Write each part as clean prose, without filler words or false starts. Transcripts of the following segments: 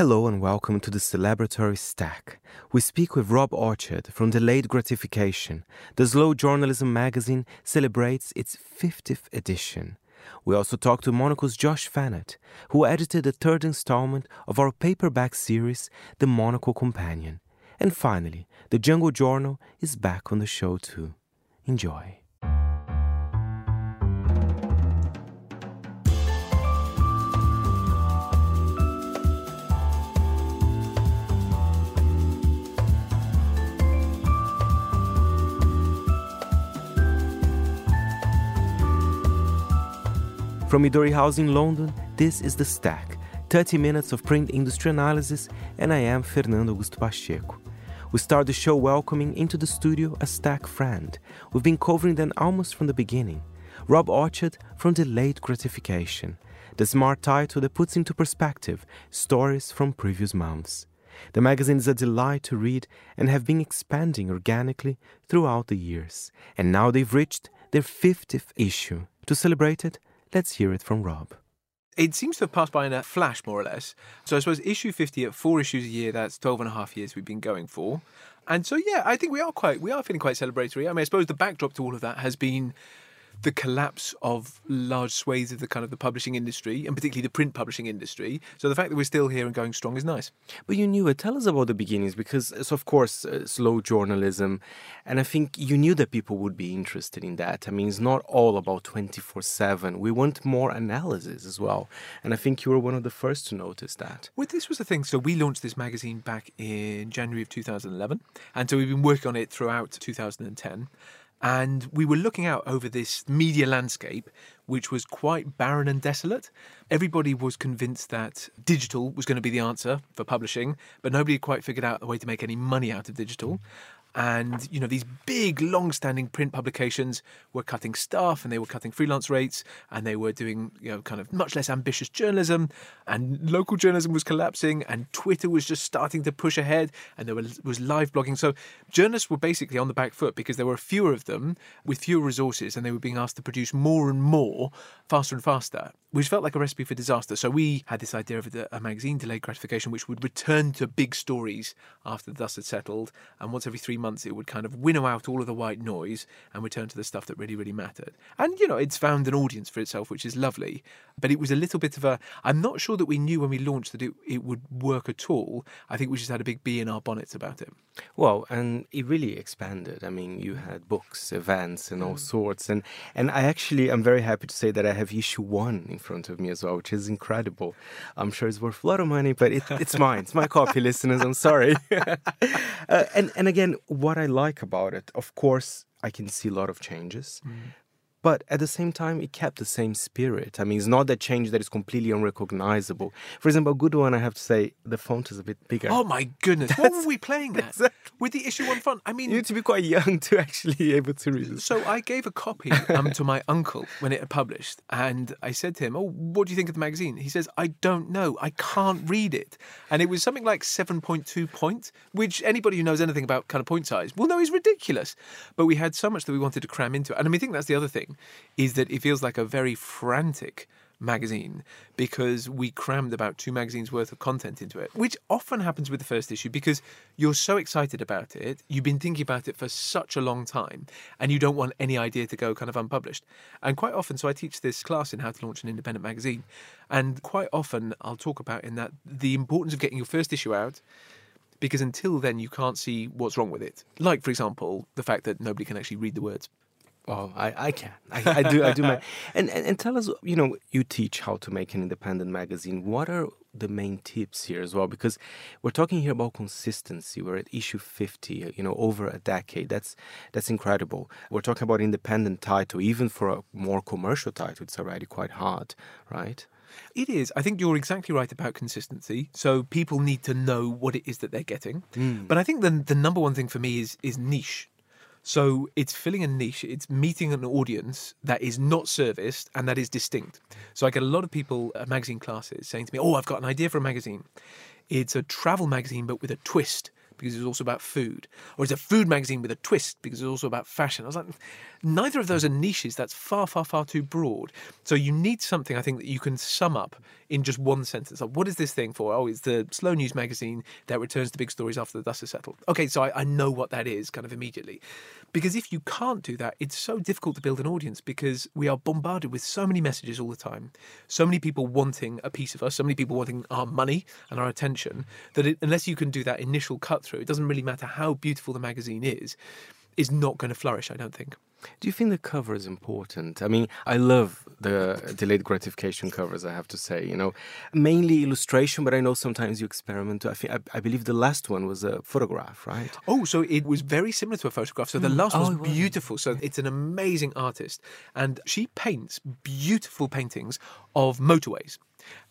Hello and welcome to the celebratory Stack. We speak with Rob Orchard from Delayed Gratification. The slow journalism magazine celebrates its 50th edition. We also talk to Monocle's Josh Fannett, who edited the third installment of our paperback series, The Monocle Companion. And finally, The Jungle Journal is back on the show too. Enjoy. From Midori House in London, this is The Stack, 30 minutes of print industry analysis, and I am Fernando Augusto Pacheco. We start the show welcoming into the studio a Stack friend. We've been covering them almost from the beginning. Rob Orchard from Delayed Gratification, the smart title that puts into perspective stories from previous months. The magazine is a delight to read and have been expanding organically throughout the years. And now they've reached their 50th issue. To celebrate it, let's hear it from Rob. It seems to have passed by in a flash, more or less. So I suppose issue 50 at 4 issues a year, that's 12 and a half years we've been going for. And so, yeah, I think we are feeling quite celebratory. I mean, I suppose the backdrop to all of that has been the collapse of large swathes of the publishing industry, and particularly the print publishing industry. So the fact that we're still here and going strong is nice. But you knew it. Tell us about the beginnings, because it's, of course, slow journalism. And I think you knew that people would be interested in that. I mean, it's not all about 24/7. We want more analysis as well. And I think you were one of the first to notice that. Well, this was the thing. So we launched this magazine back in January of 2011. And so we've been working on it throughout 2010. And we were looking out over this media landscape, which was quite barren and desolate. Everybody was convinced that digital was going to be the answer for publishing, but nobody had quite figured out a way to make any money out of digital. And, you know, these big, long-standing print publications were cutting staff, and they were cutting freelance rates, and they were doing, you know, kind of much less ambitious journalism, and local journalism was collapsing, and Twitter was just starting to push ahead, and there was live blogging. So journalists were basically on the back foot because there were fewer of them with fewer resources, and they were being asked to produce more and more, faster and faster, which felt like a recipe for disaster. So we had this idea of a magazine, Delayed Gratification, which would return to big stories after the dust had settled, and once every 3 months it would kind of winnow out all of the white noise and return to the stuff that really, really mattered. And, you know, it's found an audience for itself, which is lovely. But it was a little bit of a... I'm not sure that we knew when we launched that it would work at all. I think we just had a big bee in our bonnets about it. Well, and it really expanded. I mean, you had books, events, and all sorts. And I actually am very happy to say that I have issue 1 in front of me as well, which is incredible. I'm sure it's worth a lot of money, but it's mine. It's my copy, listeners. I'm sorry. And again, what I like about it, of course, I can see a lot of changes. Mm. But at the same time, it kept the same spirit. I mean, it's not that change that is completely unrecognizable. For example, a good one, I have to say, the font is a bit bigger. Oh, my goodness. What were we playing at? Exactly. With the issue 1 font? I mean... You need to be quite young to actually be able to read this. So I gave a copy to my uncle when it had published. And I said to him, oh, what do you think of the magazine? He says, I don't know. I can't read it. And it was something like 7.2 point, which anybody who knows anything about kind of point size will know is ridiculous. But we had so much that we wanted to cram into it. And I mean, I think that's the other thing, is that it feels like a very frantic magazine because we crammed about 2 magazines worth of content into it, which often happens with the first issue because you're so excited about it, you've been thinking about it for such a long time, and you don't want any idea to go kind of unpublished. And quite often, so I teach this class in how to launch an independent magazine, and quite often I'll talk about in that the importance of getting your first issue out, because until then you can't see what's wrong with it. Like, for example, the fact that nobody can actually read the words. Oh, I can. I do. And tell us, you know, you teach how to make an independent magazine. What are the main tips here as well? Because we're talking here about consistency. We're at issue 50, you know, over a decade. That's incredible. We're talking about independent title. Even for a more commercial title, it's already quite hard, right? It is. I think you're exactly right about consistency. So people need to know what it is that they're getting. Mm. But I think the number one thing for me is niche. So it's filling a niche, it's meeting an audience that is not serviced and that is distinct. So I get a lot of people at magazine classes saying to me, oh, I've got an idea for a magazine. It's a travel magazine, but with a twist. because it was also about food. Or it's a food magazine with a twist because it's also about fashion. I was like, neither of those are niches. That's far, far, far too broad. So you need something, I think, that you can sum up in just one sentence. Like, what is this thing for? Oh, it's the slow news magazine that returns to big stories after the dust has settled. Okay, so I know what that is kind of immediately. Because if you can't do that, it's so difficult to build an audience because we are bombarded with so many messages all the time, so many people wanting a piece of us, so many people wanting our money and our attention, that unless you can do that initial cut through, it doesn't really matter how beautiful the magazine is not going to flourish, I don't think. Do you think the cover is important? I mean, I love the delayed gratification covers, I have to say, you know, mainly illustration, but I know sometimes you experiment. I believe the last one was a photograph, right? Oh, so it was very similar to a photograph. So the last one's beautiful. So it's an amazing artist. And she paints beautiful paintings of motorways.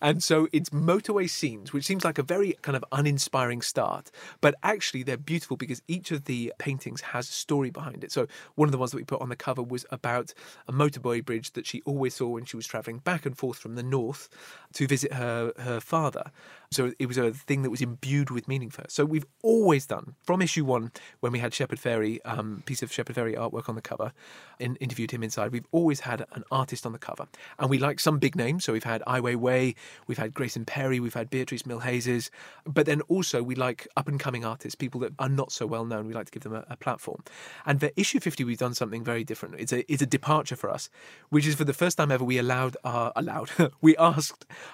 And so it's motorway scenes, which seems like a very kind of uninspiring start, but actually they're beautiful because each of the paintings has a story behind it. So one of the ones that we put on the cover was about a motorway bridge that she always saw when she was travelling back and forth from the north to visit her father. So it was a thing that was imbued with meaning for her. So we've always done, from issue one, when we had Shepard Fairey, piece of Shepard Fairey artwork on the cover and interviewed him inside, we've always had an artist on the cover. And we like some big names, so we've had Ai Weiwei, we've had Grayson Perry, we've had Beatrice Milhazes, but then also we like up-and-coming artists, people that are not so well-known, we like to give them a platform. And for issue 50, we've done something very different. It's a departure for us, which is for the first time ever we asked our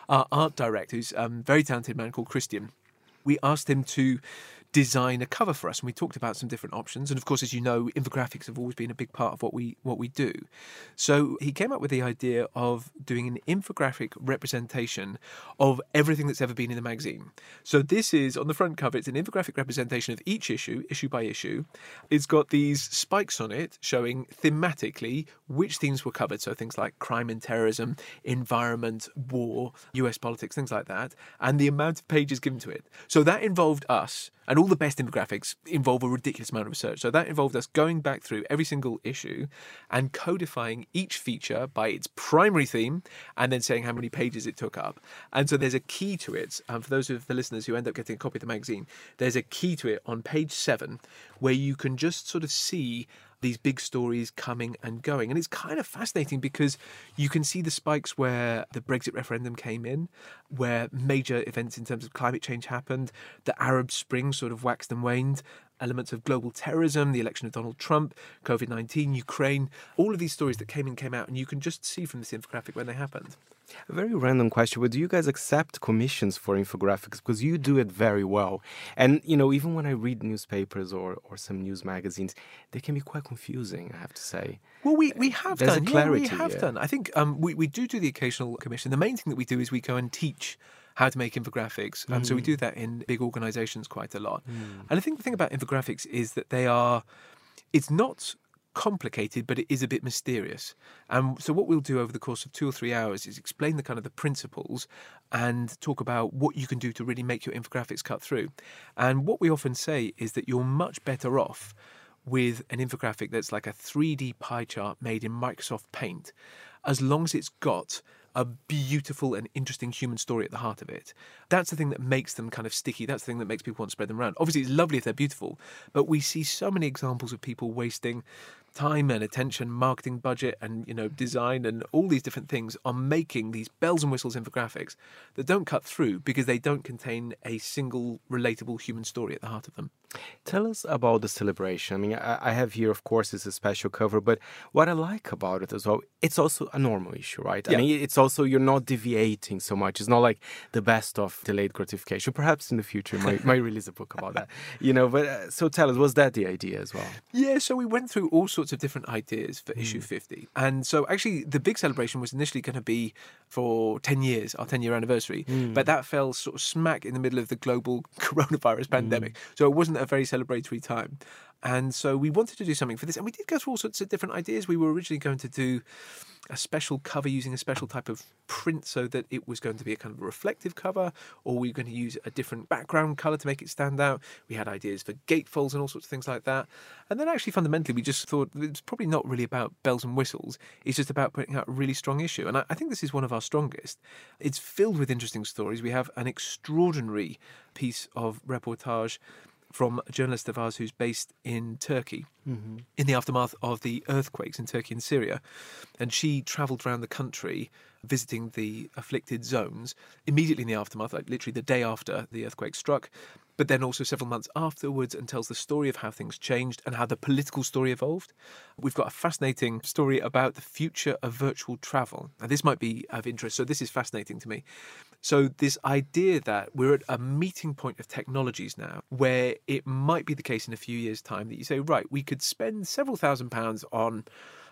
art director, who's very talented, man called Christian. We asked him to design a cover for us, and we talked about some different options. And of course, as you know, infographics have always been a big part of what we do. So he came up with the idea of doing an infographic representation of everything that's ever been in the magazine. So this is, on the front cover, it's an infographic representation of each issue, issue by issue. It's got these spikes on it showing thematically which themes were covered. So things like crime and terrorism, environment, war, US politics, things like that, and the amount of pages given to it. So that involved us, and all the best infographics involve a ridiculous amount of research. So that involved us going back through every single issue and codifying each feature by its primary theme and then saying how many pages it took up. And so there's a key to it. For those of the listeners who end up getting a copy of the magazine, there's a key to it on page 7 where you can just sort of see these big stories coming and going. And it's kind of fascinating because you can see the spikes where the Brexit referendum came in, where major events in terms of climate change happened, the Arab Spring sort of waxed and waned, elements of global terrorism, the election of Donald Trump, COVID-19, Ukraine, all of these stories that came in, came out, and you can just see from this infographic when they happened. A very random question, but do you guys accept commissions for infographics? Because you do it very well. And, you know, even when I read newspapers or some news magazines, they can be quite confusing, I have to say. Well, we have done. There's a clarity. Yeah, we have done. I think we do the occasional commission. The main thing that we do is we go and teach how to make infographics. And so we do that in big organisations quite a lot. And I think the thing about infographics is that they are, it's not complicated, but it is a bit mysterious. And so what we'll do over the course of 2 or 3 hours is explain the kind of the principles and talk about what you can do to really make your infographics cut through. And what we often say is that you're much better off with an infographic that's like a 3D pie chart made in Microsoft Paint, as long as it's got a beautiful and interesting human story at the heart of it. That's the thing that makes them kind of sticky. That's the thing that makes people want to spread them around. Obviously, it's lovely if they're beautiful, but we see so many examples of people wasting time and attention, marketing budget and, you know, design and all these different things on making these bells and whistles infographics that don't cut through because they don't contain a single relatable human story at the heart of them. Tell us about the celebration. I mean, I have here, of course, it's a special cover, but what I like about it as well, it's also a normal issue, right? Yeah. I mean, it's also, you're not deviating so much. It's not like the best of delayed gratification. Perhaps in the future, might release a book about that, you know, but so tell us, was that the idea as well? Yeah, so we went through all sorts of different ideas for issue 50. And so actually the big celebration was initially going to be for 10 years, our 10-year anniversary, but that fell sort of smack in the middle of the global coronavirus pandemic. So it wasn't a very celebratory time. And so we wanted to do something for this. And we did go through all sorts of different ideas. We were originally going to do a special cover using a special type of print so that it was going to be a kind of a reflective cover, or we were going to use a different background colour to make it stand out. We had ideas for gatefolds and all sorts of things like that. And then actually fundamentally we just thought it's probably not really about bells and whistles. It's just about putting out a really strong issue. And I think this is one of our strongest. It's filled with interesting stories. We have an extraordinary piece of reportage from a journalist of ours who's based in Turkey, mm-hmm. in the aftermath of the earthquakes in Turkey and Syria. And she travelled around the country visiting the afflicted zones immediately in the aftermath, like literally the day after the earthquake struck, but then also several months afterwards, and tells the story of how things changed and how the political story evolved. We've got a fascinating story about the future of virtual travel. And this might be of interest, so this is fascinating to me. So this idea that we're at a meeting point of technologies now, where it might be the case in a few years' time that you say, right, we could spend several £1,000s on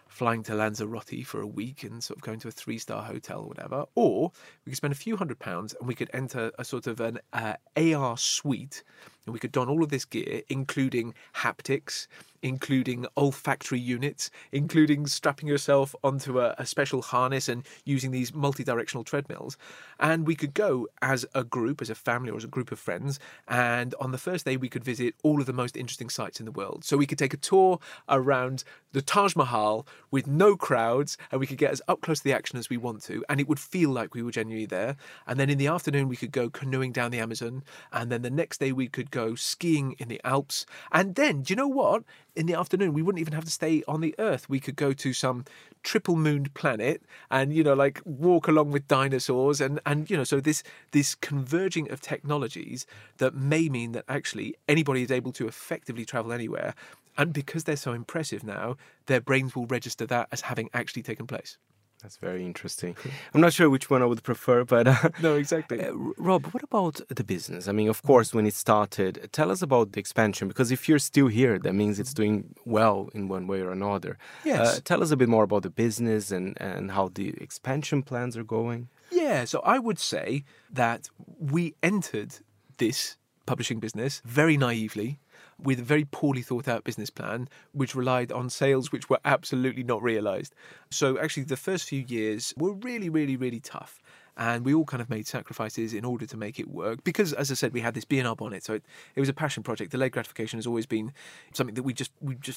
flying to Lanzarote for a week and sort of going to a 3-star hotel or whatever, or we could spend a few £100s and we could enter a sort of an AR suite, and we could don all of this gear, including haptics, including olfactory units, including strapping yourself onto a special harness and using these multi-directional treadmills. And we could go as a group, as a family or as a group of friends, and on the first day we could visit all of the most interesting sites in the world. So we could take a tour around the Taj Mahal with no crowds, and we could get as up close to the action as we want to, and it would feel like we were genuinely there. And then in the afternoon we could go canoeing down the Amazon, and then the next day we could go skiing in the Alps. And then, do you know what? In the afternoon, we wouldn't even have to stay on the Earth. We could go to some triple-mooned planet and, you know, like walk along with dinosaurs. And you know, so this converging of technologies that may mean that actually anybody is able to effectively travel anywhere. And because they're so impressive now, their brains will register that as having actually taken place. That's very interesting. I'm not sure which one I would prefer, but... No, exactly. Rob, what about the business? I mean, of course, when it started, tell us about the expansion, because if you're still here, that means it's doing well in one way or another. Yes. Tell us a bit more about the business and how the expansion plans are going. Yeah, so I would say that we entered this publishing business very naively, with a very poorly thought out business plan, which relied on sales which were absolutely not realised. So actually the first few years were really, really, really tough. And we all kind of made sacrifices in order to make it work. Because, as I said, we had this B&R bonnet. So it was a passion project. Delayed gratification has always been something that we just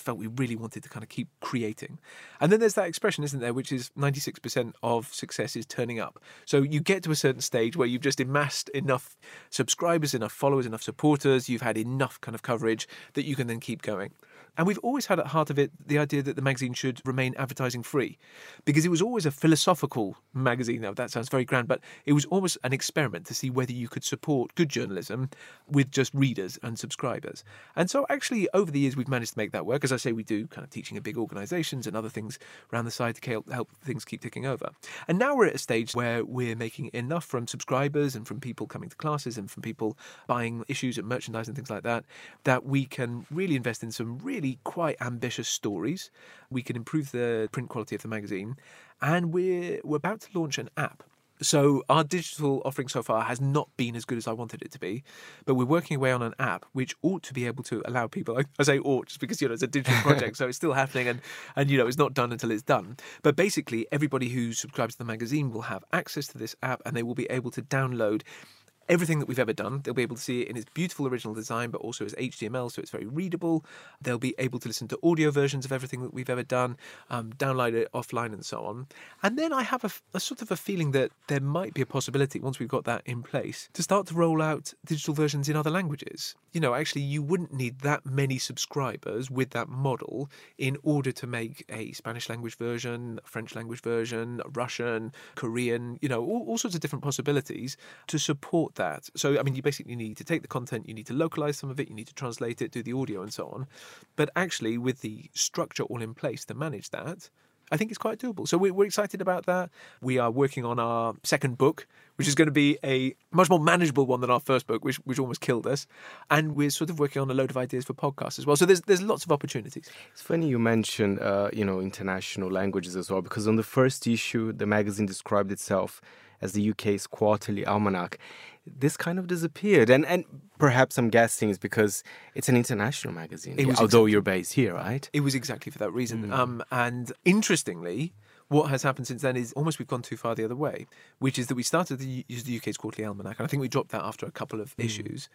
felt we really wanted to kind of keep creating. And then there's that expression, isn't there, which is 96% of success is turning up. So you get to a certain stage where you've just amassed enough subscribers, enough followers, enough supporters. You've had enough kind of coverage that you can then keep going. And we've always had at the heart of it the idea that the magazine should remain advertising free, because it was always a philosophical magazine. Now, that sounds very grand, but it was almost an experiment to see whether you could support good journalism with just readers and subscribers. And so actually, over the years, we've managed to make that work. As I say, we do kind of teaching at big organisations and other things around the side to help things keep ticking over. And now we're at a stage where we're making enough from subscribers and from people coming to classes and from people buying issues and merchandise and things like that, that we can really invest in some really quite ambitious stories. We can improve the print quality of the magazine, and we're about to launch an app. So our digital offering so far has not been as good as I wanted it to be, but we're working away on an app which ought to be able to allow people, I say ought just because, you know, it's a digital project, so it's still happening and you know, it's not done until it's done. But basically everybody who subscribes to the magazine will have access to this app, and they will be able to download everything that we've ever done. They'll be able to see it in its beautiful original design, but also as HTML, so it's very readable. They'll be able to listen to audio versions of everything that we've ever done, download it offline and so on. And then I have a sort of a feeling that there might be a possibility, once we've got that in place, to start to roll out digital versions in other languages. You know, actually, you wouldn't need that many subscribers with that model in order to make a Spanish language version, a French language version, a Russian, Korean, you know, all sorts of different possibilities to support that. So, I mean, you basically need to take the content, you need to localize some of it, you need to translate it, do the audio and so on. But actually, with the structure all in place to manage that, I think it's quite doable. So we're excited about that. We are working on our second book, which is going to be a much more manageable one than our first book, which almost killed us. And we're sort of working on a load of ideas for podcasts as well. So there's lots of opportunities. It's funny you mentioned, you know, international languages as well, because on the first issue, the magazine described itself as the UK's quarterly almanac. This kind of disappeared. And perhaps I'm guessing it's because it's an international magazine, although you're based here, right? It was exactly for that reason. And interestingly, what has happened since then is almost we've gone too far the other way, which is that we started to use the UK's quarterly almanac, and I think we dropped that after a couple of issues.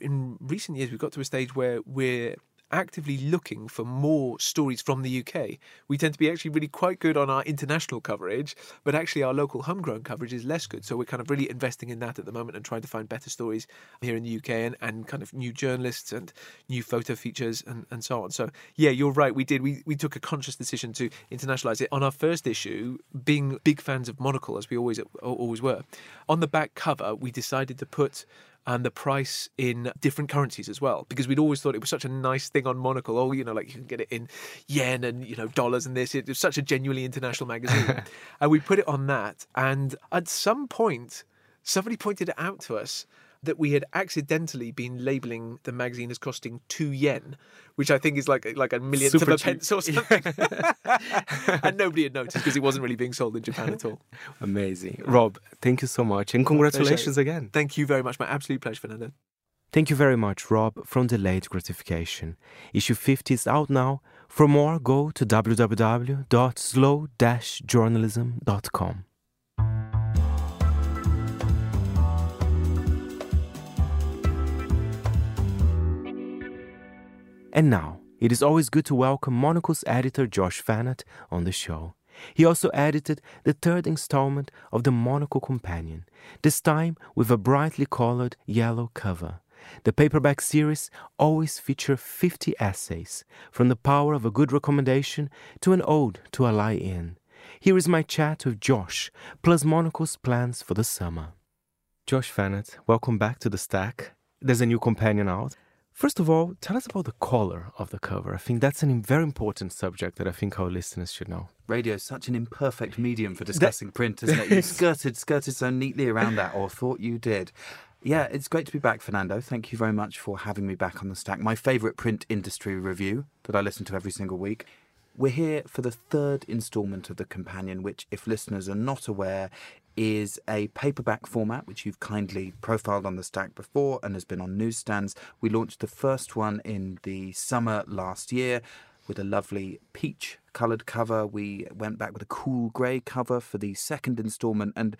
In recent years, we've got to a stage where we're actively looking for more stories from the UK. We tend to be actually really quite good on our international coverage, but actually our local homegrown coverage is less good. So we're kind of really investing in that at the moment and trying to find better stories here in the UK and kind of new journalists and new photo features and so on. So yeah, you're right. We did. We took a conscious decision to internationalise it on our first issue, being big fans of Monocle, as we always were. On the back cover, we decided to put the price in different currencies as well, because we'd always thought it was such a nice thing on Monocle. Oh, you know, like you can get it in yen and, you know, dollars and this. It was such a genuinely international magazine. And we put it on that. And at some point, somebody pointed it out to us that we had accidentally been labelling the magazine as costing 2 yen, which I think is like a millionth of a pence or something. And nobody had noticed because it wasn't really being sold in Japan at all. Amazing. Rob, thank you so much. And congratulations again. Thank you very much. My absolute pleasure, Fernando. Thank you very much, Rob, from Delayed Gratification. Issue 50 is out now. For more, go to www.slow-journalism.com. And now, it is always good to welcome Monocle's editor Josh Fannett on the show. He also edited the third installment of The Monocle Companion, this time with a brightly colored yellow cover. The paperback series always features 50 essays, from the power of a good recommendation to an ode to a lie-in. Here is my chat with Josh, plus Monocle's plans for the summer. Josh Fannett, welcome back to The Stack. There's a new companion out. First of all, tell us about the color of the cover. I think that's a very important subject that I think our listeners should know. Radio is such an imperfect medium for discussing print, isn't it? You skirted so neatly around that, or thought you did. Yeah, it's great to be back, Fernando. Thank you very much for having me back on The Stack, my favourite print industry review that I listen to every single week. We're here for the third instalment of The Companion, which, if listeners are not aware, is a paperback format, which you've kindly profiled on The Stack before and has been on newsstands. We launched the first one in the summer last year with a lovely peach-coloured cover. We went back with a cool grey cover for the second instalment, and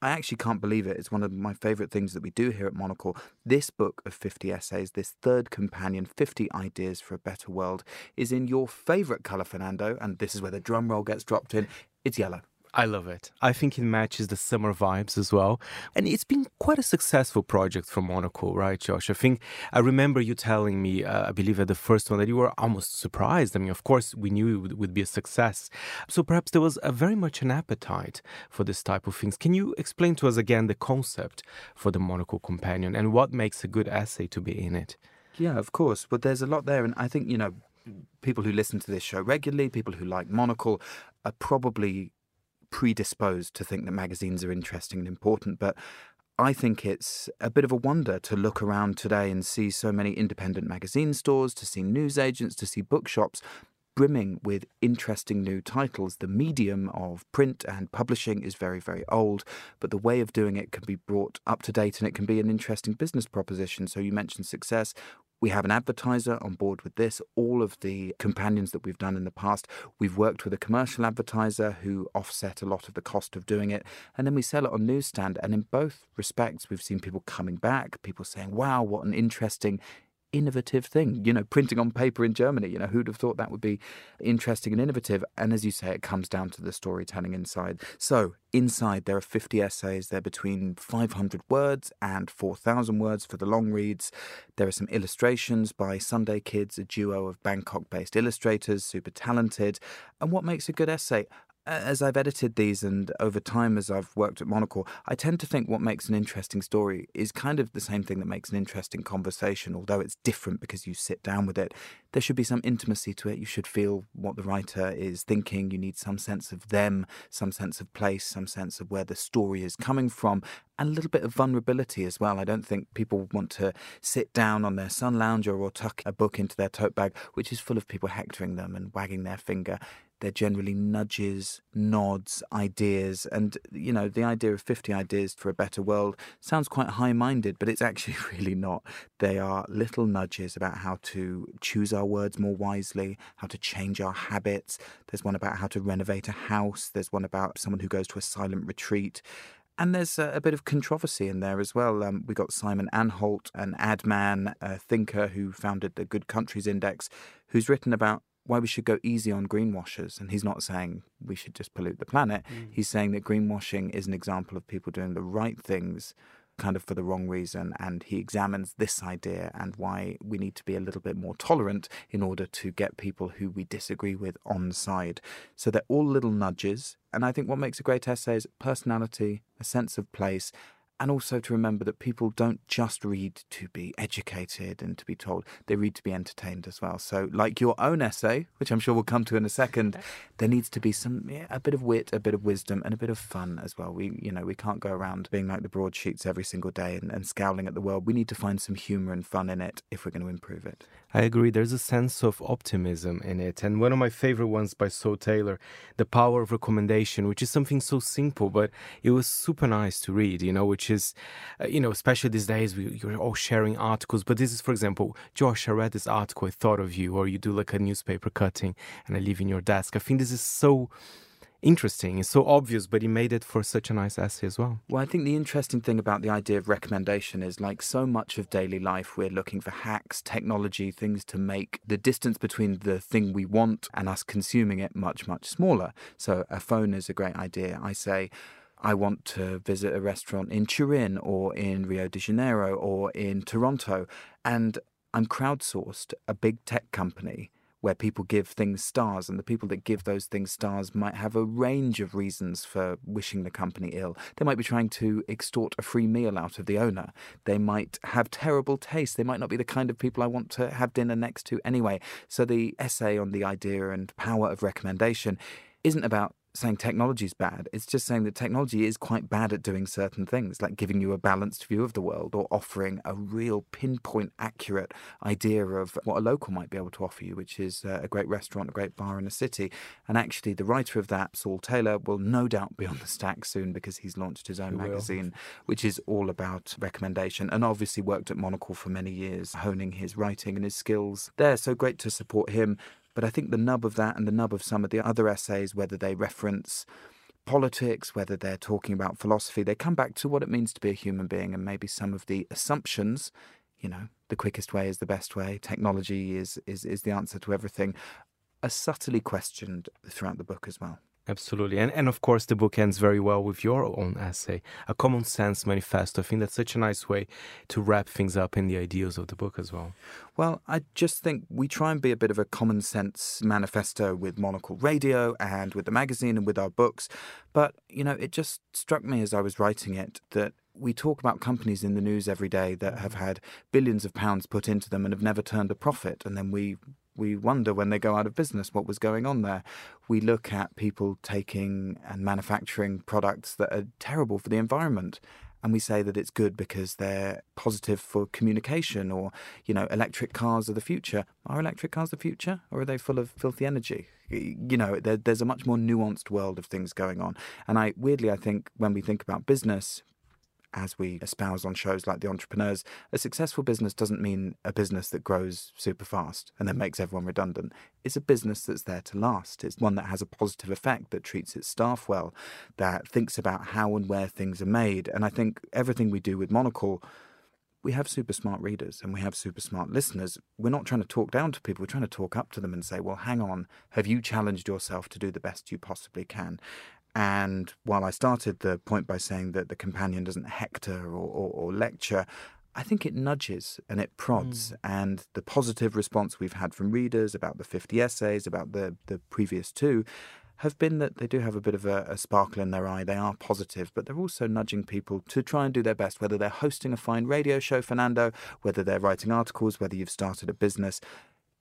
I actually can't believe it. It's one of my favourite things that we do here at Monocle. This book of 50 essays, this third companion, 50 Ideas for a Better World, is in your favourite colour, Fernando, and this is where the drum roll gets dropped in. It's yellow. I love it. I think it matches the summer vibes as well. And it's been quite a successful project for Monocle, right, Josh? I think I remember you telling me, I believe at the first one, that you were almost surprised. I mean, of course, we knew it would be a success. So perhaps there was very much an appetite for this type of things. Can you explain to us again the concept for the Monocle Companion and what makes a good essay to be in it? Yeah, of course. But there's a lot there. And I think, you know, people who listen to this show regularly, people who like Monocle are probably predisposed to think that magazines are interesting and important, but I think it's a bit of a wonder to look around today and see so many independent magazine stores, to see newsagents, to see bookshops brimming with interesting new titles. The medium of print and publishing is very, very old, but the way of doing it can be brought up to date and it can be an interesting business proposition. So you mentioned success. We have an advertiser on board with this. All of the companions that we've done in the past, we've worked with a commercial advertiser who offset a lot of the cost of doing it. And then we sell it on newsstand. And in both respects, we've seen people coming back, people saying, wow, what an interesting, innovative thing. You know, printing on paper in Germany, you know, who'd have thought that would be interesting and innovative? And as you say, it comes down to the storytelling inside. So inside, there are 50 essays. They're between 500 words and 4,000 words for the long reads. There are some illustrations by Sunday Kids, a duo of Bangkok-based illustrators, super talented. And what makes a good essay? As I've edited these and over time as I've worked at Monocle, I tend to think what makes an interesting story is kind of the same thing that makes an interesting conversation, although it's different because you sit down with it. There should be some intimacy to it. You should feel what the writer is thinking. You need some sense of them, some sense of place, some sense of where the story is coming from, and a little bit of vulnerability as well. I don't think people want to sit down on their sun lounger or tuck a book into their tote bag, which is full of people hectoring them and wagging their finger. They're generally nudges, nods, ideas. And, you know, the idea of 50 ideas for a better world sounds quite high-minded, but it's actually really not. They are little nudges about how to choose our words more wisely, how to change our habits. There's one about how to renovate a house. There's one about someone who goes to a silent retreat. And there's a bit of controversy in there as well. We got Simon Anholt, an ad man, a thinker who founded the Good Countries Index, who's written about why we should go easy on greenwashers. And he's not saying we should just pollute the planet. Mm. He's saying that greenwashing is an example of people doing the right things kind of for the wrong reason. And he examines this idea and why we need to be a little bit more tolerant in order to get people who we disagree with on side. So they're all little nudges. And I think what makes a great essay is personality, a sense of place, and also to remember that people don't just read to be educated and to be told, they read to be entertained as well. So like your own essay, which I'm sure we'll come to in a second, there needs to be a bit of wit, a bit of wisdom, and a bit of fun as well. We can't go around being like the broadsheets every single day and scowling at the world. We need to find some humour and fun in it if we're going to improve it. I agree. There's a sense of optimism in it. And one of my favourite ones by Saul Taylor, The Power of Recommendation, which is something so simple, but it was super nice to read, which is, especially these days, you're all sharing articles. But this is, for example, Josh, I read this article, I thought of you, or you do like a newspaper cutting and I leave in your desk. I think this is so interesting. It's so obvious, but he made it for such a nice essay as well. Well, I think the interesting thing about the idea of recommendation is, like so much of daily life, we're looking for hacks, technology, things to make the distance between the thing we want and us consuming it much, much smaller. So a phone is a great idea. I say, I want to visit a restaurant in Turin or in Rio de Janeiro or in Toronto. And I'm crowdsourced a big tech company where people give things stars, and the people that give those things stars might have a range of reasons for wishing the company ill. They might be trying to extort a free meal out of the owner. They might have terrible taste. They might not be the kind of people I want to have dinner next to anyway. So the essay on the idea and power of recommendation isn't about saying technology's bad. It's just saying that technology is quite bad at doing certain things, like giving you a balanced view of the world or offering a real pinpoint accurate idea of what a local might be able to offer you, which is a great restaurant, a great bar in a city. And actually the writer of that, Saul Taylor, will no doubt be on The Stack soon because he's launched his own magazine, which is all about recommendation, and obviously worked at Monocle for many years, honing his writing and his skills there. So great to support him. But I think the nub of that and the nub of some of the other essays, whether they reference politics, whether they're talking about philosophy, they come back to what it means to be a human being and maybe some of the assumptions, the quickest way is the best way, technology is the answer to everything, are subtly questioned throughout the book as well. Absolutely. And of course, the book ends very well with your own essay, A Common Sense Manifesto. I think that's such a nice way to wrap things up in the ideals of the book as well. Well, I just think we try and be a bit of a common sense manifesto with Monocle Radio and with the magazine and with our books. But, it just struck me as I was writing it that we talk about companies in the news every day that have had billions of pounds put into them and have never turned a profit. And then we wonder when they go out of business what was going on there. We look at people taking and manufacturing products that are terrible for the environment. And we say that it's good because they're positive for communication or, electric cars are the future. Are electric cars the future or are they full of filthy energy? There's a much more nuanced world of things going on. And I think when we think about business, as we espouse on shows like The Entrepreneurs, a successful business doesn't mean a business that grows super fast and then makes everyone redundant. It's a business that's there to last. It's one that has a positive effect, that treats its staff well, that thinks about how and where things are made. And I think everything we do with Monocle, we have super smart readers and we have super smart listeners. We're not trying to talk down to people. We're trying to talk up to them and say, well, hang on, have you challenged yourself to do the best you possibly can? And while I started the point by saying that the companion doesn't hector or lecture, I think it nudges and it prods. And the positive response we've had from readers about the 50 essays, about the previous two, have been that they do have a bit of a sparkle in their eye. They are positive, but they're also nudging people to try and do their best, whether they're hosting a fine radio show, Fernando, whether they're writing articles, whether you've started a business.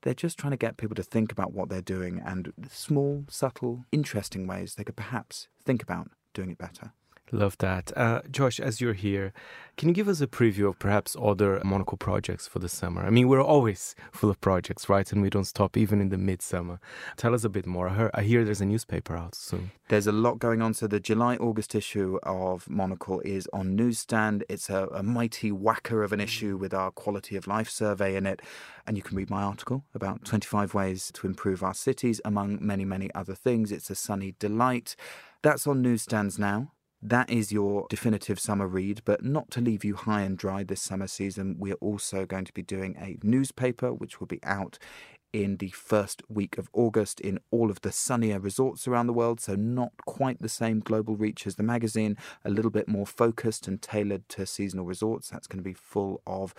They're just trying to get people to think about what they're doing and small, subtle, interesting ways they could perhaps think about doing it better. Love that. Josh, as you're here, can you give us a preview of perhaps other Monocle projects for the summer? I mean, we're always full of projects, right? And we don't stop even in the midsummer. Tell us a bit more. I hear there's a newspaper out soon. There's a lot going on. So the July-August issue of Monocle is on newsstand. It's a mighty whacker of an issue with our quality of life survey in it. And you can read my article about 25 ways to improve our cities, among many, many other things. It's a sunny delight. That's on newsstands now. That is your definitive summer read, but not to leave you high and dry this summer season, we're also going to be doing a newspaper, which will be out in the first week of August in all of the sunnier resorts around the world, so not quite the same global reach as the magazine, a little bit more focused and tailored to seasonal resorts. That's going to be full of,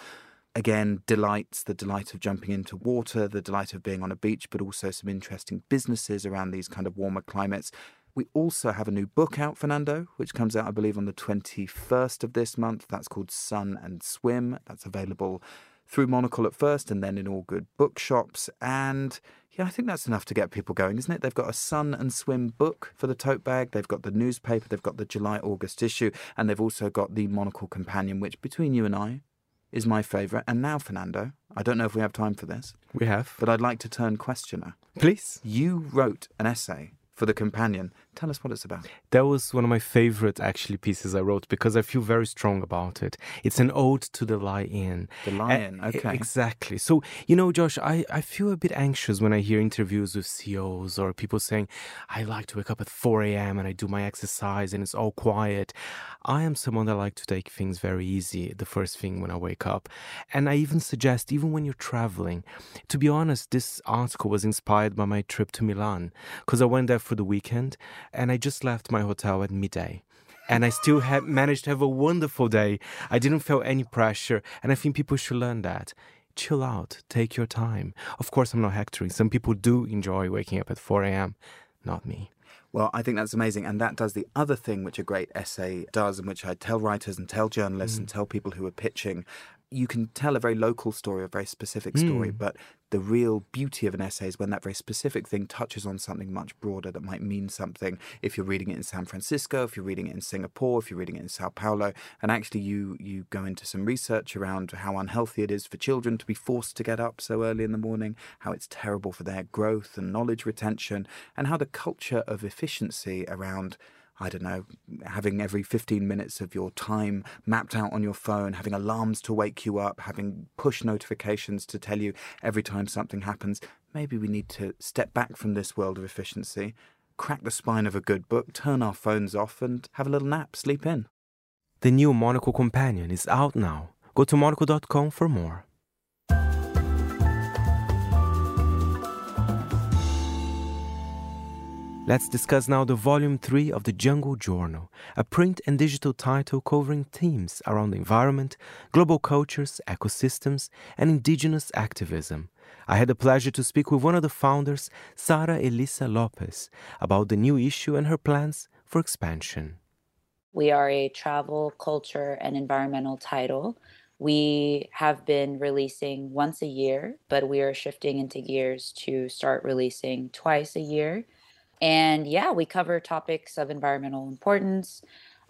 again, delights, the delight of jumping into water, the delight of being on a beach, but also some interesting businesses around these kind of warmer climates. We also have a new book out, Fernando, which comes out, I believe, on the 21st of this month. That's called Sun and Swim. That's available through Monocle at first and then in all good bookshops. And yeah, I think that's enough to get people going, isn't it? They've got a Sun and Swim book for the tote bag. They've got the newspaper. They've got the July-August issue. And they've also got the Monocle Companion, which, between you and I, is my favourite. And now, Fernando, I don't know if we have time for this. We have. But I'd like to turn questioner. Please. You wrote an essay for the Companion. Tell us what it's about. That was one of my favorite, actually, pieces I wrote because I feel very strong about it. It's an ode to the lion. The lion, okay. Exactly. So, you know, Josh, I feel a bit anxious when I hear interviews with CEOs or people saying, I like to wake up at 4 a.m. and I do my exercise and it's all quiet. I am someone that likes to take things very easy the first thing when I wake up. And I even suggest, even when you're traveling, to be honest, this article was inspired by my trip to Milan because I went there for the weekend and I just left my hotel at midday and I still managed to have a wonderful day. I didn't feel any pressure, and I think people should learn that. Chill out, take your time. Of course, I'm not hectoring. Some people do enjoy waking up at 4 a.m., not me. Well, I think that's amazing. And that does the other thing which a great essay does, and which I tell writers and tell journalists and tell people who are pitching. You can tell a very local story, a very specific story, but the real beauty of an essay is when that very specific thing touches on something much broader that might mean something if you're reading it in San Francisco, if you're reading it in Singapore, if you're reading it in Sao Paulo. And actually you go into some research around how unhealthy it is for children to be forced to get up so early in the morning, how it's terrible for their growth and knowledge retention, and how the culture of efficiency around, I don't know, having every 15 minutes of your time mapped out on your phone, having alarms to wake you up, having push notifications to tell you every time something happens. Maybe we need to step back from this world of efficiency, crack the spine of a good book, turn our phones off and have a little nap, sleep in. The new Monocle Companion is out now. Go to monocle.com for more. Let's discuss now the Volume 3 of The Jungle Journal, a print and digital title covering themes around the environment, global cultures, ecosystems, and indigenous activism. I had the pleasure to speak with one of the founders, Sara Elisa Lopez, about the new issue and her plans for expansion. We are a travel, culture, and environmental title. We have been releasing once a year, but we are shifting into gears to start releasing twice a year. And yeah, we cover topics of environmental importance.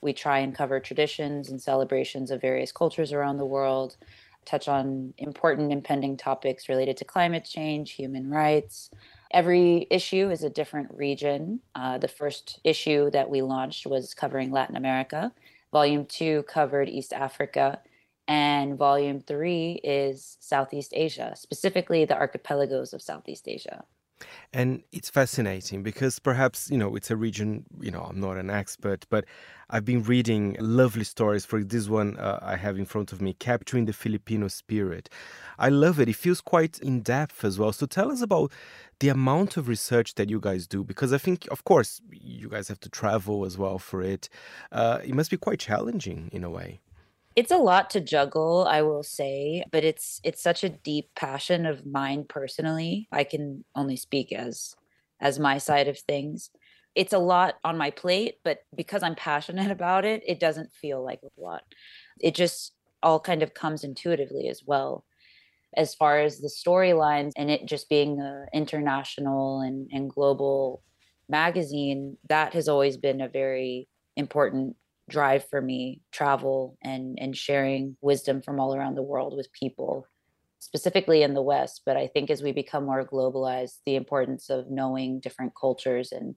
We try and cover traditions and celebrations of various cultures around the world, touch on important impending topics related to climate change, human rights. Every issue is a different region. The first issue that we launched was covering Latin America. Volume 2 covered East Africa. And Volume 3 is Southeast Asia, specifically the archipelagos of Southeast Asia. And it's fascinating because perhaps, you know, it's a region, you know, I'm not an expert, but I've been reading lovely stories. For this one I have in front of me, Capturing the Filipino Spirit. I love it. It feels quite in-depth as well. So tell us about the amount of research that you guys do, because I think, of course, you guys have to travel as well for it. It must be quite challenging in a way. It's a lot to juggle, I will say, but it's such a deep passion of mine personally. I can only speak as my side of things. It's a lot on my plate, but because I'm passionate about it, it doesn't feel like a lot. It just all kind of comes intuitively as well. As far as the storylines and it just being an international and global magazine, that has always been a very important drive for me, travel and sharing wisdom from all around the world with people, specifically in the West. But I think as we become more globalized, the importance of knowing different cultures and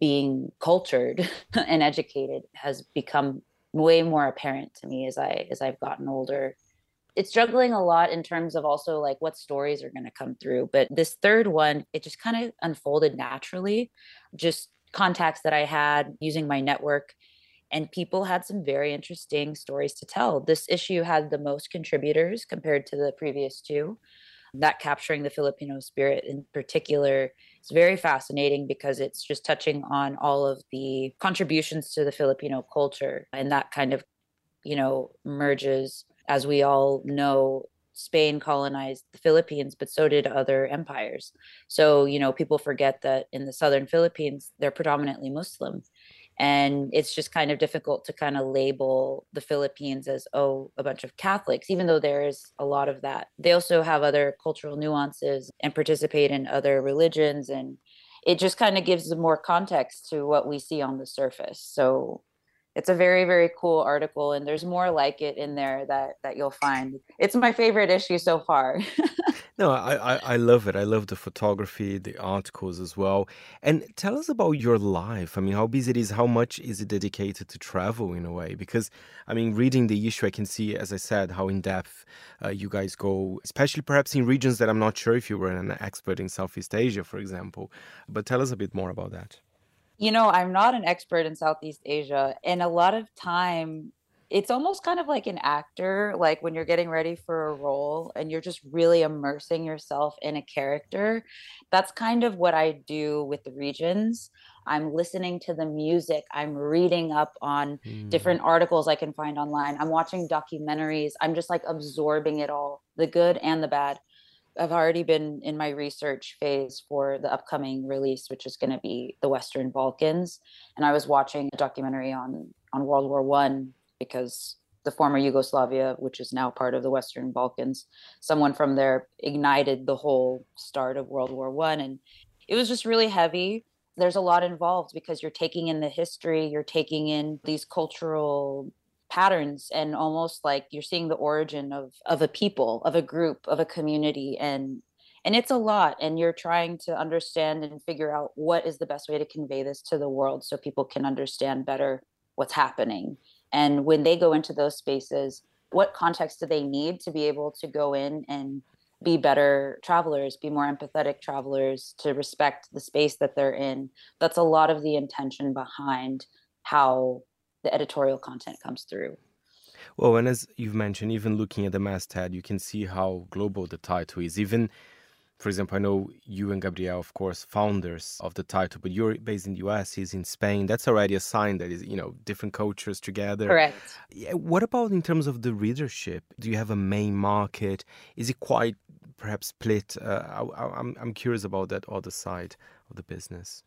being cultured and educated has become way more apparent to me as I've gotten older. It's juggling a lot in terms of also like what stories are going to come through. But this third one, it just kind of unfolded naturally, just contacts that I had using my network. and people had some very interesting stories to tell. This issue had the most contributors compared to the previous two. That capturing the Filipino spirit in particular is very fascinating because it's just touching on all of the contributions to the Filipino culture. And that kind of, you know, merges, as we all know, Spain colonized the Philippines, but so did other empires. So, you know, people forget that in the southern Philippines, they're predominantly Muslim. And it's just kind of difficult to kind of label the Philippines as, oh, a bunch of Catholics, even though there is a lot of that. They also have other cultural nuances and participate in other religions. And it just kind of gives more context to what we see on the surface. So it's a very, very cool article. And there's more like it in there that you'll find. It's my favorite issue so far. No, I love it. I love the photography, the articles as well. And tell us about your life. I mean, how busy it is, how much is it dedicated to travel in a way? Because, I mean, reading the issue, I can see, as I said, how in-depth you guys go, especially perhaps in regions that I'm not sure if you were an expert in Southeast Asia, for example. But tell us a bit more about that. You know, I'm not an expert in Southeast Asia. And a lot of time, it's almost kind of like an actor, like when you're getting ready for a role and you're just really immersing yourself in a character. That's kind of what I do with the regions. I'm listening to the music. I'm reading up on different articles I can find online. I'm watching documentaries. I'm just like absorbing it all, the good and the bad. I've already been in my research phase for the upcoming release, which is going to be the Western Balkans. And I was watching a documentary on World War One, because the former Yugoslavia, which is now part of the Western Balkans, someone from there ignited the whole start of World War I. And it was just really heavy. There's a lot involved because you're taking in the history, you're taking in these cultural patterns, and almost like you're seeing the origin of a people, of a group, of a community. And it's a lot. And you're trying to understand and figure out what is the best way to convey this to the world so people can understand better what's happening. And when they go into those spaces, what context do they need to be able to go in and be better travelers, be more empathetic travelers, to respect the space that they're in? That's a lot of the intention behind how the editorial content comes through. Well, and as you've mentioned, even looking at the masthead, you can see how global the title is. Even, for example, I know you and Gabriel, of course, founders of the title, but you're based in the US, he's in Spain. That's already a sign that is, you know, different cultures together. Correct. What about in terms of the readership? Do you have a main market? Is it quite perhaps split? I'm curious about that other side of the business.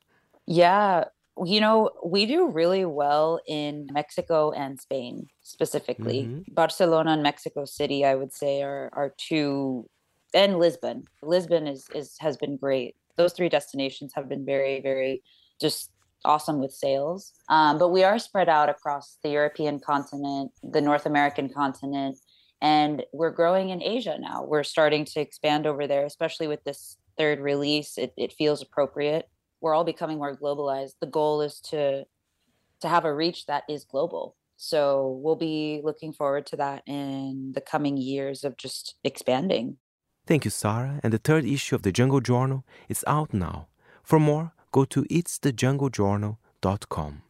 Yeah. You know, we do really well in Mexico and Spain specifically. Mm-hmm. Barcelona and Mexico City, I would say, are two. And Lisbon. Lisbon has been great. Those three destinations have been very, very just awesome with sales. But we are spread out across the European continent, the North American continent, and we're growing in Asia now. We're starting to expand over there, especially with this third release. It feels appropriate. We're all becoming more globalized. The goal is to have a reach that is global. So we'll be looking forward to that in the coming years of just expanding. Thank you, Sara. And the third issue of The Jungle Journal is out now. For more, go to itsthejunglejournal.com.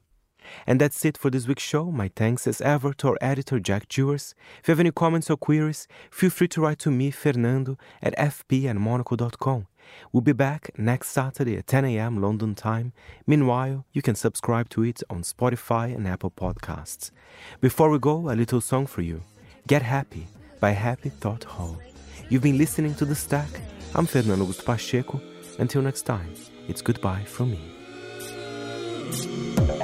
And that's it for this week's show. My thanks as ever to our editor, Jack Jewers. If you have any comments or queries, feel free to write to me, Fernando, at fp@monocle.com. We'll be back next Saturday at 10 a.m. London time. Meanwhile, you can subscribe to it on Spotify and Apple Podcasts. Before we go, a little song for you. Get Happy by Happy Thought Home. You've been listening to The Stack. I'm Fernando Augusto Pacheco. Until next time, it's goodbye from me.